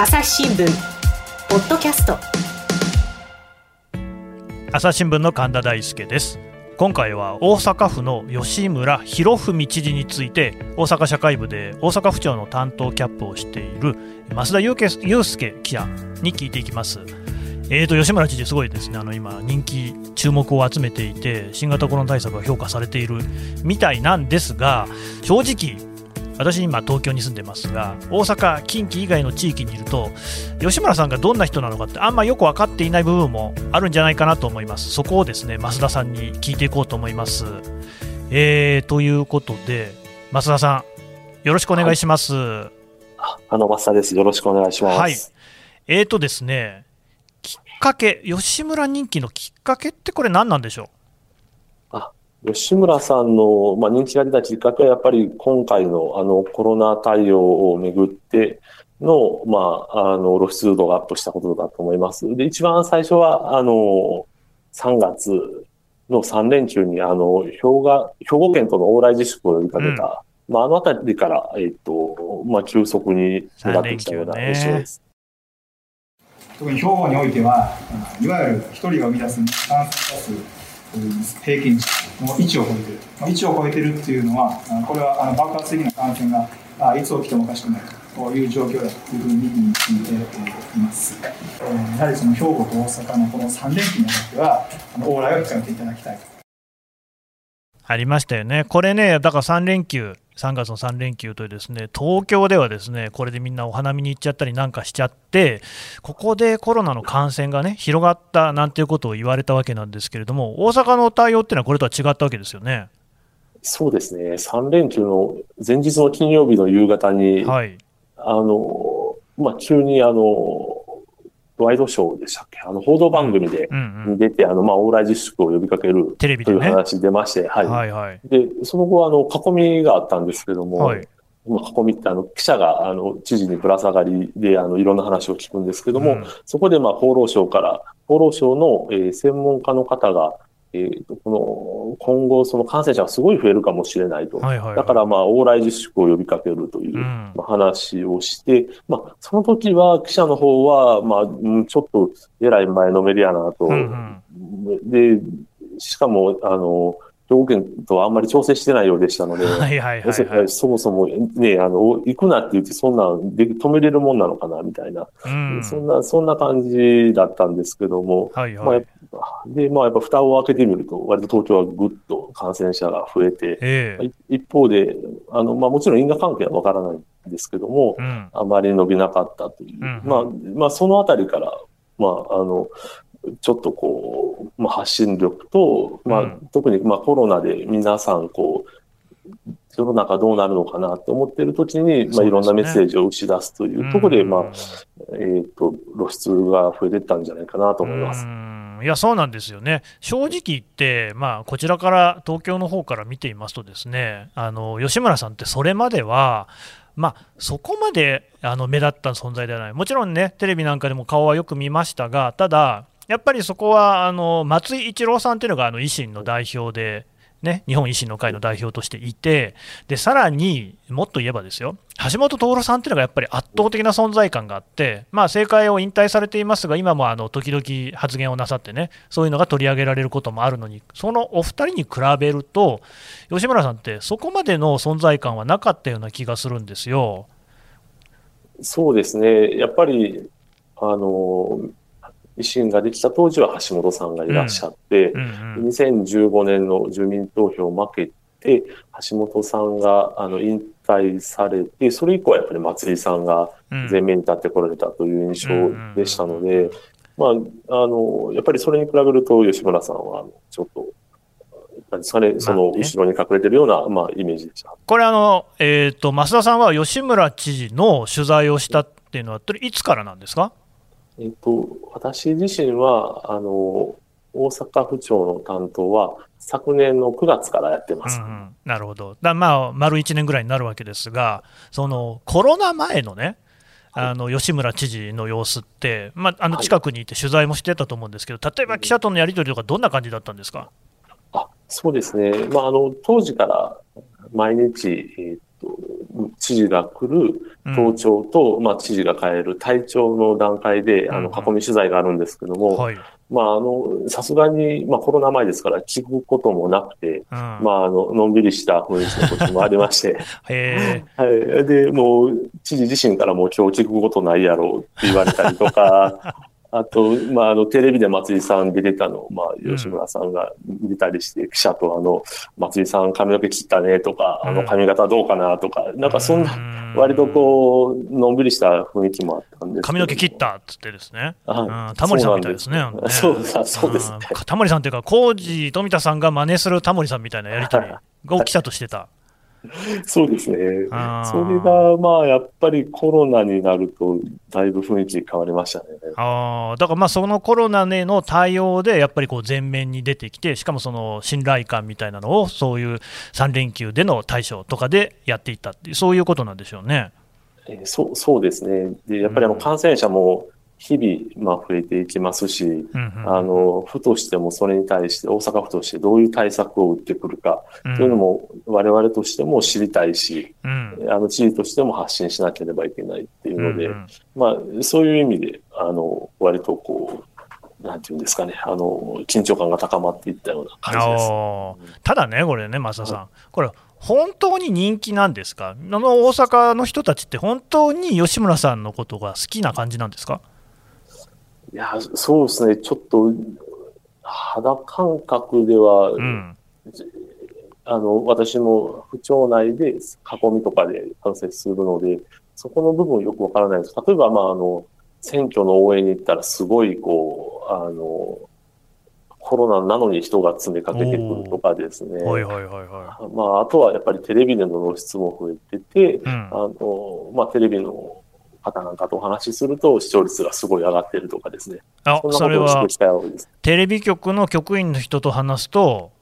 朝日新聞ポッドキャスト、朝日新聞の神田大輔です。今回は大阪府の吉村博文知事について、大阪社会部で大阪府庁の担当キャップをしている増田祐介記者に聞いていきます。吉村知事すごいですね。今人気注目を集めていて、新型コロナ対策が評価されているみたいなんですが、正直私今東京に住んでますが、大阪近畿以外の地域にいると吉村さんがどんな人なのかってあんまよく分かっていない部分もあるんじゃないかなと思います。そこをですね、増田さんに聞いていこうと思います。ということで増田さん、よろしくお願いします。増田です。よろしくお願いします。はい、ですね、きっかけ、吉村人気のきっかけってこれ何なんでしょう。吉村さんの、人気が出たきっかけはやっぱり今回のコロナ対応をめぐっての、露出度がアップしたことだと思います。で、一番最初は、3月の3連休に、兵庫県との往来自粛を呼びかけた、あのあたりから、急速になってきたような印象です。特に兵庫においては、いわゆる一人が生み出す感染者数、平均値の1を超えている。1を超えているっていうのは、これは爆発的な感染がいつ起きてもおかしくないという状況だというふうに見ています。やはりその兵庫と大阪のこの3連休にあたっては、往来を控えていただきたい。ありましたよね。これね、だから3連休。3月の3連休というですね、東京ではですね、これでみんなお花見に行っちゃったりなんかしちゃって、ここでコロナの感染がね広がったなんていうことを言われたわけなんですけれども、大阪の対応っていうのはこれとは違ったわけですよね。そうですね、3連休の前日の金曜日の夕方に、はい、急にワイドショーでしたっけ、報道番組で出て、往来自粛を呼びかけるテレビで、ね、という話出まして、はいはいはい、でその後囲みがあったんですけども、はい、囲みって記者が知事にぶら下がりでいろんな話を聞くんですけども、そこで厚労省の、専門家の方が、今後その感染者がすごい増えるかもしれないと、はいはいはい、だから往来自粛を呼びかけるという話をして、その時は記者の方はちょっとえらい前のめりやなと、でしかも兵庫県とはあんまり調整してないようでしたので、そもそも、ね、行くなって言って、そんなんで止めれるもんなのかなみたいな、そんな感じだったんですけども、やっぱ蓋を開けてみると、割と東京はぐっと感染者が増えて、一方でもちろん因果関係はわからないんですけども、あまり伸びなかったという、そのあたりから、ちょっと発信力と、特にコロナで皆さん世の中どうなるのかなと思っているときに、いろんなメッセージを打ち出すというところで、露出が増えていったんじゃないかなと思います。いや、そうなんですよね。正直言って、こちらから東京の方から見ていますとですね、吉村さんってそれまではそこまで目立った存在ではない。もちろんね、テレビなんかでも顔はよく見ましたが、ただやっぱりそこは松井一郎さんというのが維新の代表で、ね、日本維新の会の代表としていて、でさらにもっと言えばですよ、橋本徹さんというのがやっぱり圧倒的な存在感があって、政界を引退されていますが、今も時々発言をなさってね、そういうのが取り上げられることもあるのに、そのお二人に比べると吉村さんってそこまでの存在感はなかったような気がするんですよ。そうですね、やっぱり維新ができた当時は橋本さんがいらっしゃって、2015年の住民投票を負けて、橋本さんが引退されて、それ以降はやっぱり松井さんが前面に立ってこられたという印象でしたので、やっぱりそれに比べると吉村さんはちょっと、その後ろに隠れてるような、イメージでした。これ増田さんは吉村知事の取材をしたっていうのは、いつからなんですか？私自身は大阪府庁の担当は昨年の9月からやってます。なるほど。丸1年ぐらいになるわけですが、そのコロナ前のね、吉村知事の様子って、近くにいて取材もしてたと思うんですけど、例えば記者とのやり取りとかどんな感じだったんですか？そうですね。当時から毎日、知事が来る東庁と、まあ、知事が変える隊長の段階で囲み取材があるんですけども、はい、まあさすがに、まあ、コロナ前ですから聞くこともなくて、まあ、のんびりした雰囲気のこともありましてへー、はい、でもう知事自身からもう今日聞くことないやろうって言われたりとかあと、まあ、テレビで松井さん出てたのを、まあ、吉村さんが出たりして、記者と松井さん髪の毛切ったねとか、髪型どうかなとか、なんかそんな、割とこう、のんびりした雰囲気もあったんですけど。髪の毛切ったっつってですね。タモリさんみたいですね。そうですね。タモリさんっていうか、コージ富田さんが真似するタモリさんみたいなやりとりを記者としてた。そうですね。それがまあやっぱりコロナになるとだいぶ雰囲気変わりましたね。だからまあそのコロナへの対応でやっぱりこう前面に出てきて、しかもその信頼感みたいなのをそういう3連休での対処とかでやっていったっていう、そういうことなんでしょうね。そうですね。でやっぱり感染者も日々まあ増えていきますし、府としてもそれに対して大阪府としてどういう対策を打ってくるかというのも我々としても知りたいし、知事としても発信しなければいけないっていうので、まあそういう意味で割とこう。なんていうんですかね、緊張感が高まっていったような感じです。ただね、これね、増田さん、はい、これ本当に人気なんですか？大阪の人たちって本当に吉村さんのことが好きな感じなんですか？いや、そうですね。ちょっと肌感覚では、私も府庁内で囲みとかで観戦するので、そこの部分よくわからないです。例えば、まあ、選挙の応援に行ったらすごいこうコロナなのに人が詰めかけてくるとかですね。はいはいはいはい。まああとはやっぱりテレビでの露出も増えてて、まあテレビの方なんかとお話しすると視聴率がすごい上がってるとかですね。それはテレビ局の局員の人と話すと。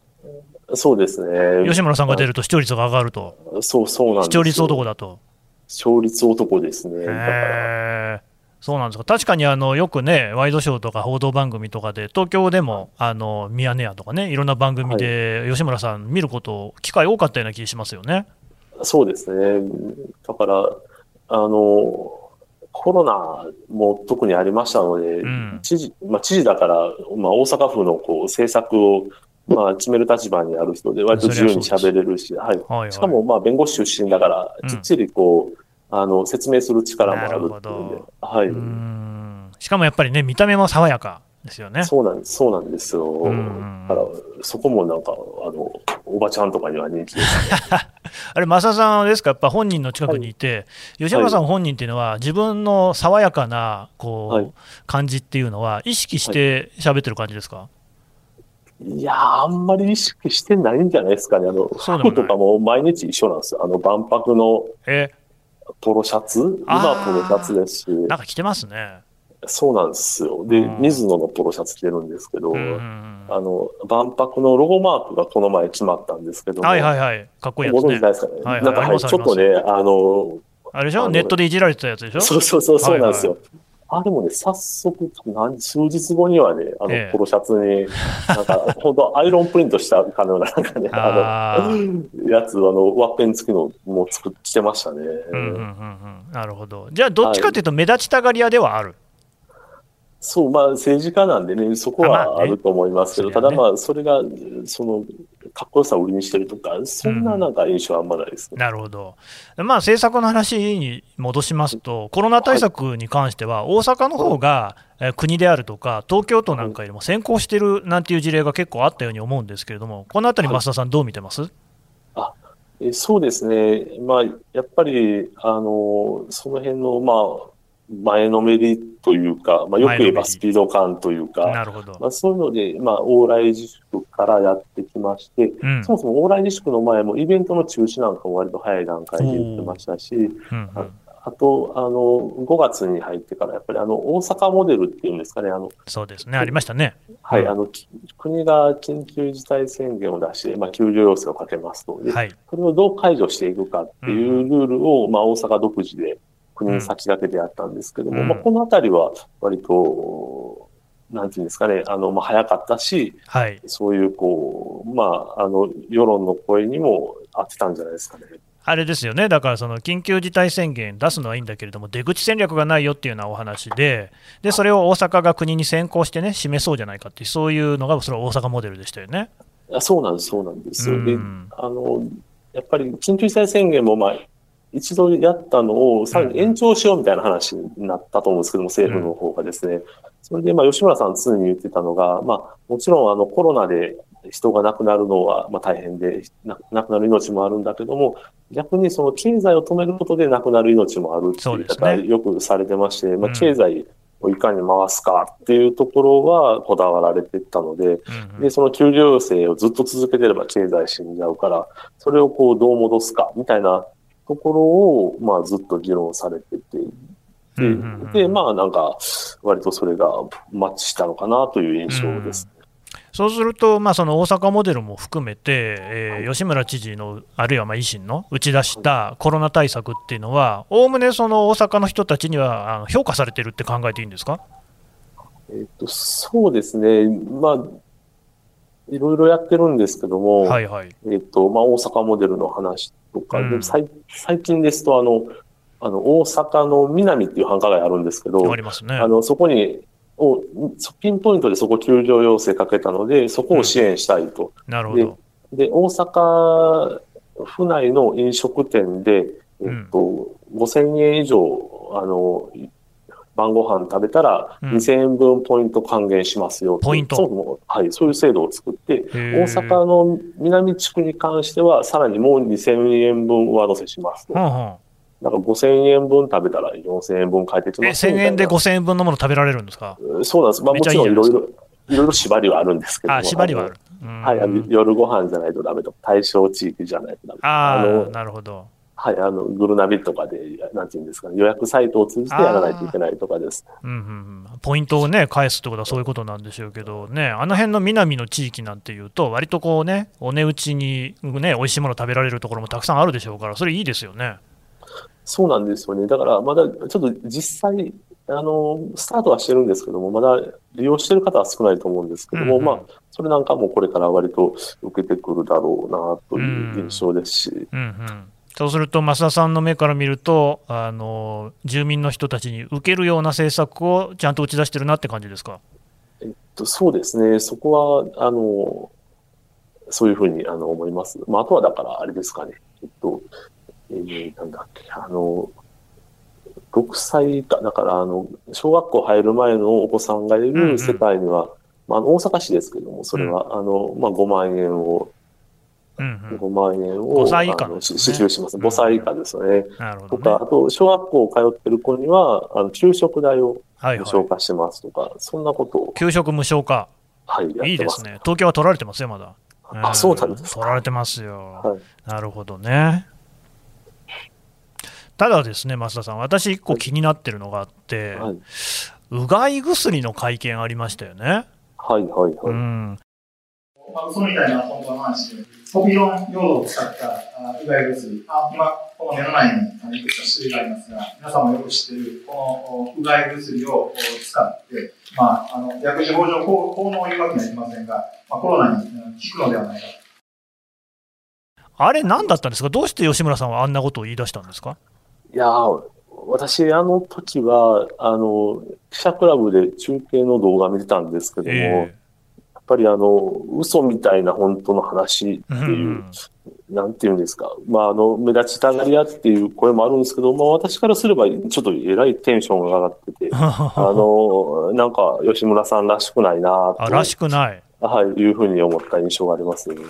そうですね。吉村さんが出ると視聴率が上がると。そうなんです。視聴率男だと。視聴率男ですね。だから。そうなんですか。確かによくね、ワイドショーとか報道番組とかで、東京でもミヤネ屋とかね、いろんな番組で吉村さん見ること、機会多かったような気がしますよね。そうですね。だからコロナも特にありましたので、知事だから、まあ、大阪府のこう政策をまあ決める立場にある人で、割と自由に喋れるし、しかもまあ弁護士出身だから、きっちりこう、説明する力もあるっていうので、はい、しかもやっぱりね、見た目も爽やかですよね。そうなんですよ。だからそこもなんかおばちゃんとかには人気ですね。あれ、増田さんですか、やっぱ本人の近くにいて、吉村さん本人っていうのは、自分の爽やかなこう、感じっていうのは意識して喋ってる感じですか？いやー、あんまり意識してないんじゃないですかね。服とかも毎日一緒なんですよ。万博のポロシャツ、今ポロシャツですし、なんか着てますね。そうなんですよ。で、水野のポロシャツ着てるんですけど、万博のロゴマークがこの前決まったんですけども、かっこいいやつね。ご存知ないですかね。なんか、ちょっとね、あれでしょ、ネットでいじられてたやつでしょ。そうなんですよ。あ、でもね、早速、数日後にはね、ポロシャツに、なんか、本当アイロンプリントしたかのような、なんかね、やつ、ワッペン付きのもしてましたね。なるほど。じゃあ、どっちかというと、目立ちたがり屋ではある、そう、まあ、政治家なんでね、そこはあると思いますけど、ただまあ、それが、かっこよさを売りにしてるとか、そんななんか印象はあんまないですね。なるほど。まあ、政策の話に戻しますと、コロナ対策に関しては、大阪の方が国であるとか、東京都なんかよりも先行してるなんていう事例が結構あったように思うんですけれども、このあたり、増田さん、どう見てます？そうですね、まあ、やっぱりその辺の、まあ、前のめりというか、まあ、よく言えばスピード感というか、まあ、そういうので、まあ、往来自粛からやってきまして、そもそも往来自粛の前もイベントの中止なんかも割と早い段階で言ってましたし、あと5月に入ってからやっぱり大阪モデルっていうんですかね、そうですね、ありましたね。はい、国が緊急事態宣言を出して、まあ、休業要請をかけますので、それをどう解除していくかっていうルールを、まあ、大阪独自で国に先駆けてやったんですけども、まあ、このあたりは割と、なんていうんですかね、まあ、早かったし、そういうこう、まあ、世論の声にも合ってたんじゃないですかね。あれですよね、だからその緊急事態宣言出すのはいいんだけれども、出口戦略がないよっていうようなお話 で、それを大阪が国に先行して、ね、示そうじゃないかっていう、そういうのがそれは大阪モデルでしたよね。そうなんです、そうなんです。で、やっぱり緊急事態宣言も、まあ、一度やったのを、さらに延長しようみたいな話になったと思うんですけども、政府の方がですね、それで、まあ、吉村さん、常に言ってたのが、まあ、もちろんコロナで、人が亡くなるのはまあ大変で、亡くなる命もあるんだけども、逆にその経済を止めることで亡くなる命もあるっていう言い方よくされてまして、まあ、経済をいかに回すかっていうところはこだわられていったので、でその休業要請をずっと続けてれば経済死んじゃうから、それをこうどう戻すかみたいなところをまあずっと議論されてて、でまあなんか割とそれがマッチしたのかなという印象です。そうすると、まあ、その大阪モデルも含めて、吉村知事のあるいはまあ維新の打ち出したコロナ対策っていうのは、おおむねその大阪の人たちには評価されてるって考えていいんですか？そうですね、まあ、いろいろやってるんですけども、はいはい、まあ、大阪モデルの話とか、で最近ですと大阪の南っていう繁華街あるんですけど、ありますね、そこにピンポイントでそこ休業要請かけたので、そこを支援したいと。なるほど。で、大阪府内の飲食店で、5000円以上、晩ご飯食べたら2000円分ポイント還元しますよと。ポイント。はい、そういう制度を作って、大阪の南地区に関しては、さらにもう2000円分上乗せしますと。なんか5000円分食べたら4000円分返ってきますみたいな。1000円で5000円分のもの食べられるんですか？そうなんです。まあ、もちろんいろいろ縛りはあるんですけども。あ、縛りはある。はい、夜ご飯じゃないとダメとか、対象地域じゃないとダメとか。なるほど。はい、グルナビとかで、なんていうんですかね、予約サイトを通じてやらないといけないとかです。ポイントをね、返すってことはそういうことなんでしょうけどね、あの辺の南の地域なんていうと、割とこうね、お値打ちにね、美味しいもの食べられるところもたくさんあるでしょうから、それいいですよね。そうなんですよね。だからまだちょっと実際スタートはしてるんですけども、まだ利用してる方は少ないと思うんですけども、まあそれなんかもこれから割と受けてくるだろうなという印象ですし、そうすると増田さんの目から見ると住民の人たちに受けるような政策をちゃんと打ち出してるなって感じですか？そうですね。そこはそういうふうに思います。まああとはだからあれですかね。なんだっけ、6歳以下、だから小学校入る前のお子さんがいる世帯には、まあ、大阪市ですけども、それは、まあ、5万円を支給します。5歳以下ですよね。とか、あと、小学校通ってる子には、給食代を無償化しますとか、そんなことを。給食無償化。はい、いいですね。東京は取られてますよ、まだ。あ、そうなんですか。取られてますよ。はい、なるほどね。ただですね、増田さん、私一個気になってるのがあって、うがい薬の会見ありましたよね。その以外の本当の話で、ポピロン用土を使ったうがい薬、今この目の前にいくつか種類がありますが、皆さんもよく知っているこのうがい薬を使って、まあ、薬事法上効能を言うわけにはいきませんが、まあ、コロナに効くのではないかと。あれ何だったんですか？どうして吉村さんはあんなことを言い出したんですか？いや、私時は記者クラブで中継の動画見てたんですけども、やっぱり嘘みたいな本当の話っていう、なんていうんですか、まあ目立ちたがり屋っていう声もあるんですけど、まあ私からすればちょっとえらいテンションが上がってて、なんか吉村さんらしくないなって。らしくない。はい、いうふうに思った印象がありますよね。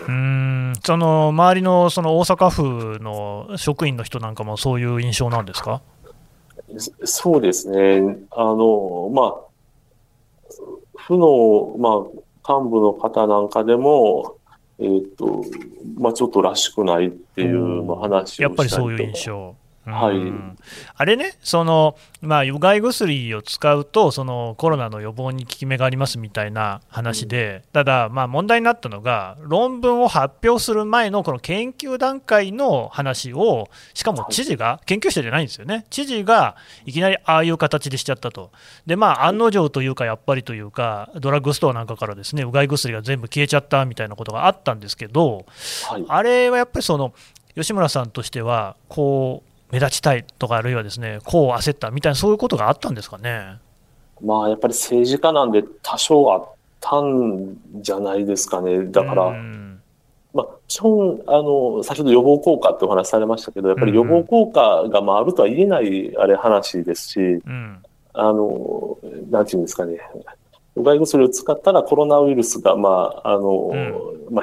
その周りのその大阪府の職員の人なんかもそういう印象なんですか？そうですね。まあ府のまあ幹部の方なんかでもまあちょっとらしくないっていう話をしたりとか、やっぱりそういう印象。あれね、そのまあうがい薬を使うとそのコロナの予防に効き目がありますみたいな話で、ただまあ問題になったのが論文を発表する前のこの研究段階の話を、しかも知事が、研究者じゃないんですよね、知事がいきなりああいう形でしちゃったと。でまあ案の定というかやっぱりというか、ドラッグストアなんかからですねうがい薬が全部消えちゃったみたいなことがあったんですけど、あれはやっぱりその吉村さんとしてはこう目立ちたいとか、あるいはですねこう焦ったみたいな、そういうことがあったんですかね。まあやっぱり政治家なんで多少あったんじゃないですかね。だから、まあ、基本先ほど予防効果ってお話されましたけど、やっぱり予防効果があるとは言えない話ですし、なんていうんですかね、うがい薬を使ったらコロナウイルスが、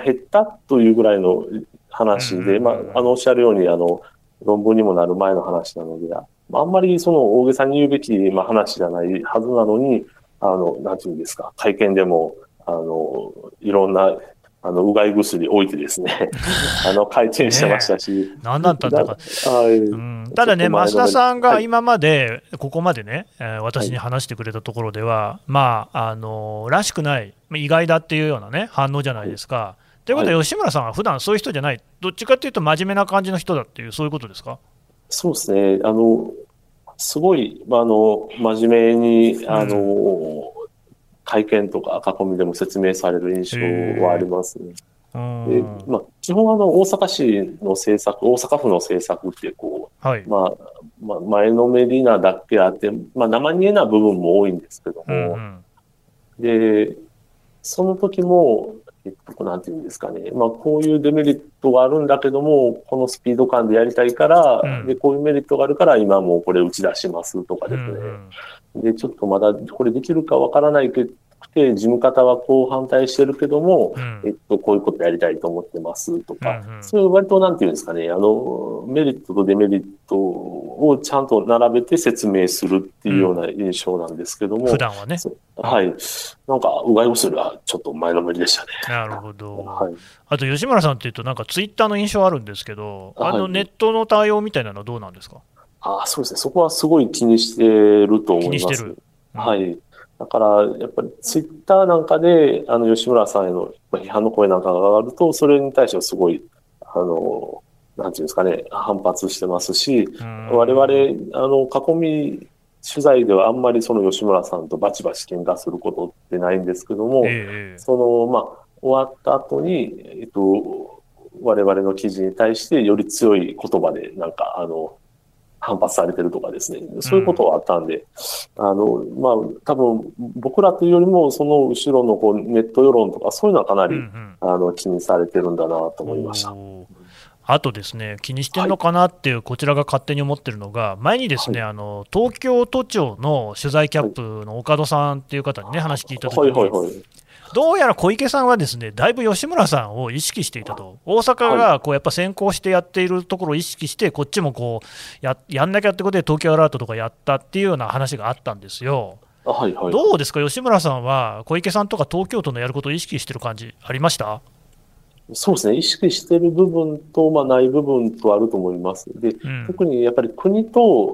減ったというぐらいの話で、おっしゃるように論文にもなる前の話なので、あんまりその大げさに言うべき、話じゃないはずなのに、なんていうんですか、会見でもいろんなうがい薬置いてですね回転してましたし、何だったんだか。ただね、増田さんが今まで、ここまでね、私に話してくれたところでは、らしくない、意外だっていうようなね、反応じゃないですか。ということは、吉村さんは普段そういう人じゃない、どっちかというと、真面目な感じの人だっていう、そういうことですか。そうですね、すごい、真面目に、会見とか囲みでも説明される印象はありますね。基本大阪市の政策、大阪府の政策ってこう、前のめりなだけあって、生煮えな部分も多いんですけども、でその時もなんていうんですかね、こういうデメリットがあるんだけども、このスピード感でやりたいから、でこういうメリットがあるから今もうこれ打ち出しますとかですね、でちょっとまだこれできるかわからないけど、事務方はこう反対してるけども、こういうことやりたいと思ってますとか、そういう割となんていうんですかね、メリットとデメリットをちゃんと並べて説明するっていうような印象なんですけども、普段はね、なんかうがい薬はちょっと前のめりでしたね。なるほど。あと吉村さんっていうと、なんかツイッターの印象あるんですけど、ネットの対応みたいなのはどうなんですか。そうですね、そこはすごい気にしてると思います。気にしてる。だからやっぱりツイッターなんかで吉村さんへの批判の声なんかが上がると、それに対してはすごいなんていうんですかね、反発してますし、我々囲み取材ではあんまりその吉村さんとバチバチ喧嘩することってないんですけども、終わった後に我々の記事に対してより強い言葉でなんか反発されてるとかですね、そういうことはあったんで、多分僕らというよりもその後ろのこうネット世論とかそういうのはかなり気にされてるんだなと思いました。あとですね、気にしてるのかなっていう、こちらが勝手に思ってるのが、前にですね、東京都庁の取材キャップの岡戸さんっていう方にね、話聞いたときに、どうやら小池さんはですね、だいぶ吉村さんを意識していたと、大阪がこうやっぱ先行してやっているところを意識して、こっちもこう やんなきゃってことで、東京アラートとかやったっていうような話があったんですよ。どうですか、吉村さんは小池さんとか東京都のやることを意識してる感じありました？そうですね、意識している部分と、ない部分とあると思います。で、特にやっぱり国と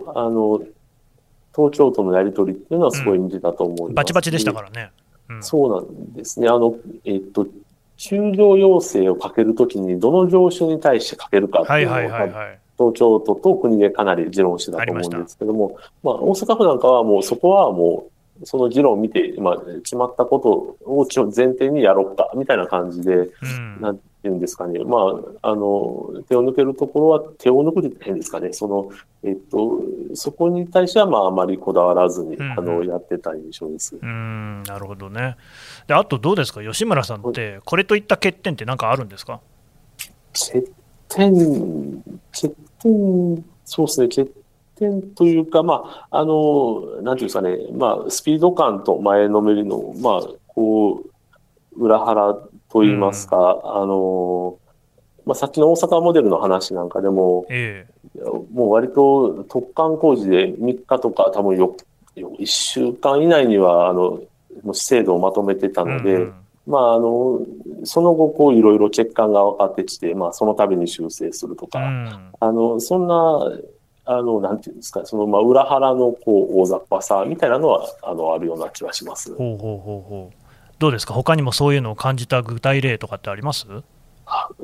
東京都のやり取りっていうのはすごい意味だと思います。バチバチでしたからね。そうなんですね。休業要請をかけるときにどの業種に対してかけるかっていうのを、東京都と国でかなり議論してたと思うんですけども、大阪府なんかはもうそこはもうその議論を見て、決まったことを前提にやろうかみたいな感じで、なんていうんですかね、手を抜けるところは手を抜くって変ですかね、そこに対してはあまりこだわらずにやってた印象です。なるほどね。で、あとどうですか、吉村さんって、これといった欠点って何かあるんですか？欠点、そうですね、欠点というか、なんていうんですかね、スピード感と前のめりの、こう裏腹といいますか、さっきの大阪モデルの話なんかでも、もう割と突貫工事で3日とか、多分1週間以内には制度をまとめてたので、その後こういろいろ欠陥が分かってきて、その度に修正するとか、そんな。なんていうんですか、その裏腹のこう大雑把さみたいなのはあるような気はします。どうですか、他にもそういうのを感じた具体例とかってあります？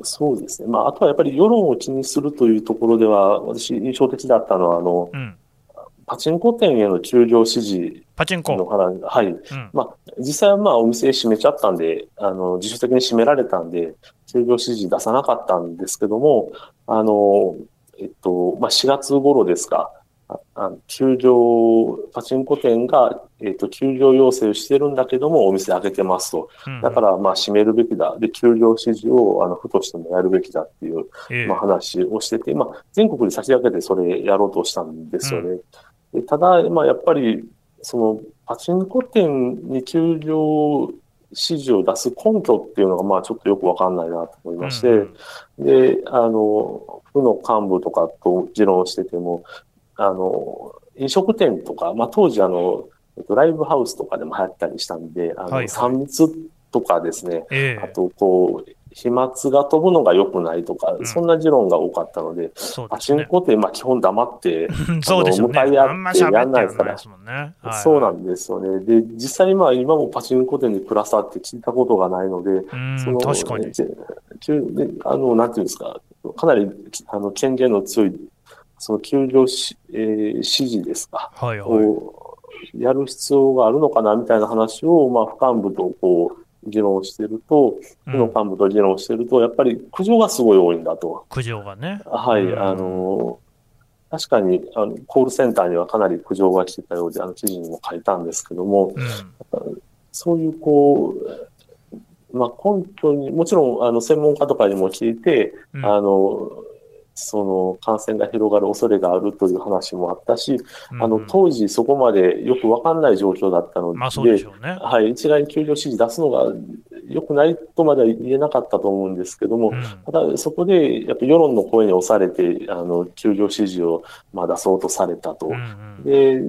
そうですね、あとはやっぱり世論を気にするというところでは、私印象的だったのはパチンコ店への休業指示の話、はい、うんまあ、実際はまあお店閉めちゃったんで、自主的に閉められたんで、休業指示出さなかったんですけども、まあ、4月頃ですか、休業、パチンコ店が、休業要請をしてるんだけども、お店開けてますと。だから、まあ、閉めるべきだ。で、休業指示を、府としてもやるべきだっていう、まあ、話をしてて、まあ、全国に先駆けてそれやろうとしたんですよね。うん、でただ、まあ、やっぱり、その、パチンコ店に休業指示を出す根拠っていうのが、まあ、ちょっとよくわかんないなと思いまして、で、府の幹部とかと議論してても、飲食店とか、まあ、当時ライブハウスとかでも流行ったりしたんで、3密とかですね、あとこう、飛沫が飛ぶのが良くないとか、そんな議論が多かったので、パチンコって、まあ、基本黙って、向かい合ってやらないから、そうなんですよね。で、実際まあ今もパチンコ店で暮らさって聞いたことがないので、確かに。なんていうんですか、かなり権限の強い、その休業指示ですか、はいはい、をやる必要があるのかなみたいな話を、まあ、府幹部とこう議論してると、府の幹部と議論してると、やっぱり苦情がすごい多いんだと。苦情がね。はい、確かにコールセンターにはかなり苦情が来てたようで、記事にも書いたんですけども、そういうこう、まあ、根拠に、もちろん専門家とかにも聞いて、その感染が広がる恐れがあるという話もあったし、当時そこまでよくわかんない状況だったので、まあそうでしょうね。はい、一概に休業指示出すのが良くないとまでは言えなかったと思うんですけども、ただそこでやっぱ世論の声に押されて、休業指示をまあ出そうとされたと。で、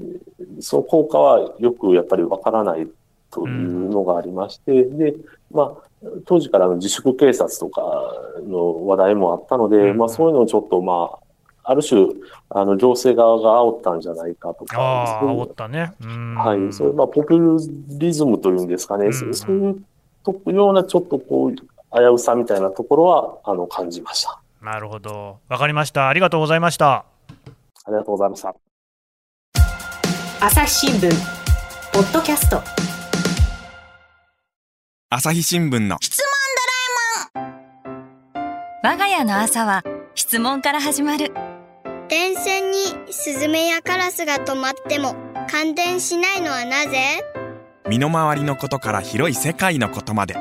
その効果はよくやっぱりわからないというのがありまして、で、まあ、当時からの自粛警察とかの話題もあったので、まあ、そういうのをちょっと、まあ、ある種行政側が煽ったんじゃないかとか、煽ったね、はい、そういう、まあ、ポピュリズムというんですかね、そういうようなちょっとこう危うさみたいなところは感じました。なるほど、わかりました。ありがとうございました。ありがとうございました。朝日新聞ポッドキャスト。朝日新聞の質問ドラえもん。我が家の朝は質問から始まる。電線にスズメやカラスが止まっても感電しないのはなぜ？身の回りのことから広い世界のことまで、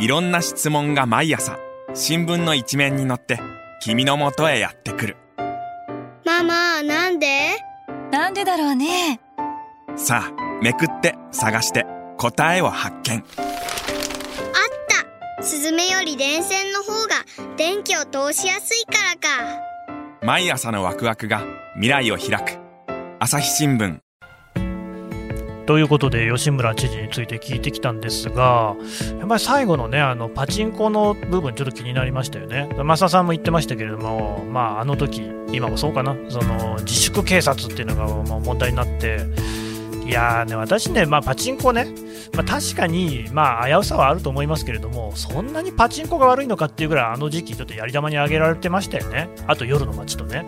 いろんな質問が毎朝新聞の一面に載って君のもとへやってくる。ママ、なんで？なんでだろうね。さあ、めくって探して答えを発見。スズメより電線の方が電気を通しやすいからか。毎朝のワクワクが未来を開く。朝日新聞。ということで吉村知事について聞いてきたんですが、やっぱり最後のね、パチンコの部分ちょっと気になりましたよね。増田さんも言ってましたけれども、まあ時、今もそうかな、その自粛警察っていうのが問題になって、いやね、私ね、まあ、パチンコね、まあ、確かに、まあ、危うさはあると思いますけれども、そんなにパチンコが悪いのかっていうぐらい時期ちょっとやり玉に挙げられてましたよね。あと夜の街とね、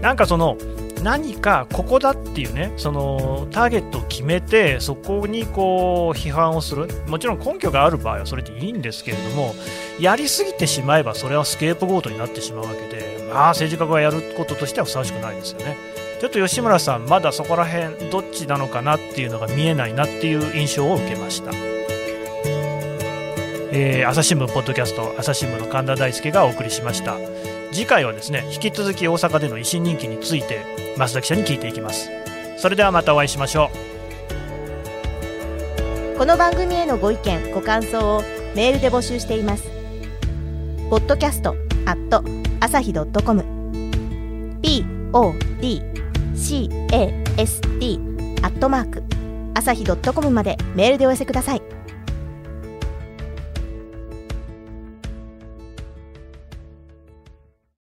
なんかその何かここだっていうね、そのターゲットを決めてそこにこう批判をする、もちろん根拠がある場合はそれでいいんですけれども、やりすぎてしまえばそれはスケープゴートになってしまうわけで、まあ、政治家がやることとしてはふさわしくないですよね。ちょっと吉村さん、まだそこら辺どっちなのかなっていうのが見えないなっていう印象を受けました。朝日新聞ポッドキャスト、朝日新聞の神田大輔がお送りしました。次回はですね、引き続き大阪での維新人気について増田記者に聞いていきます。それではまたお会いしましょう。この番組へのご意見ご感想をメールで募集しています。 podcast@asahi.com podcast@asahi.com までメールでお寄せください。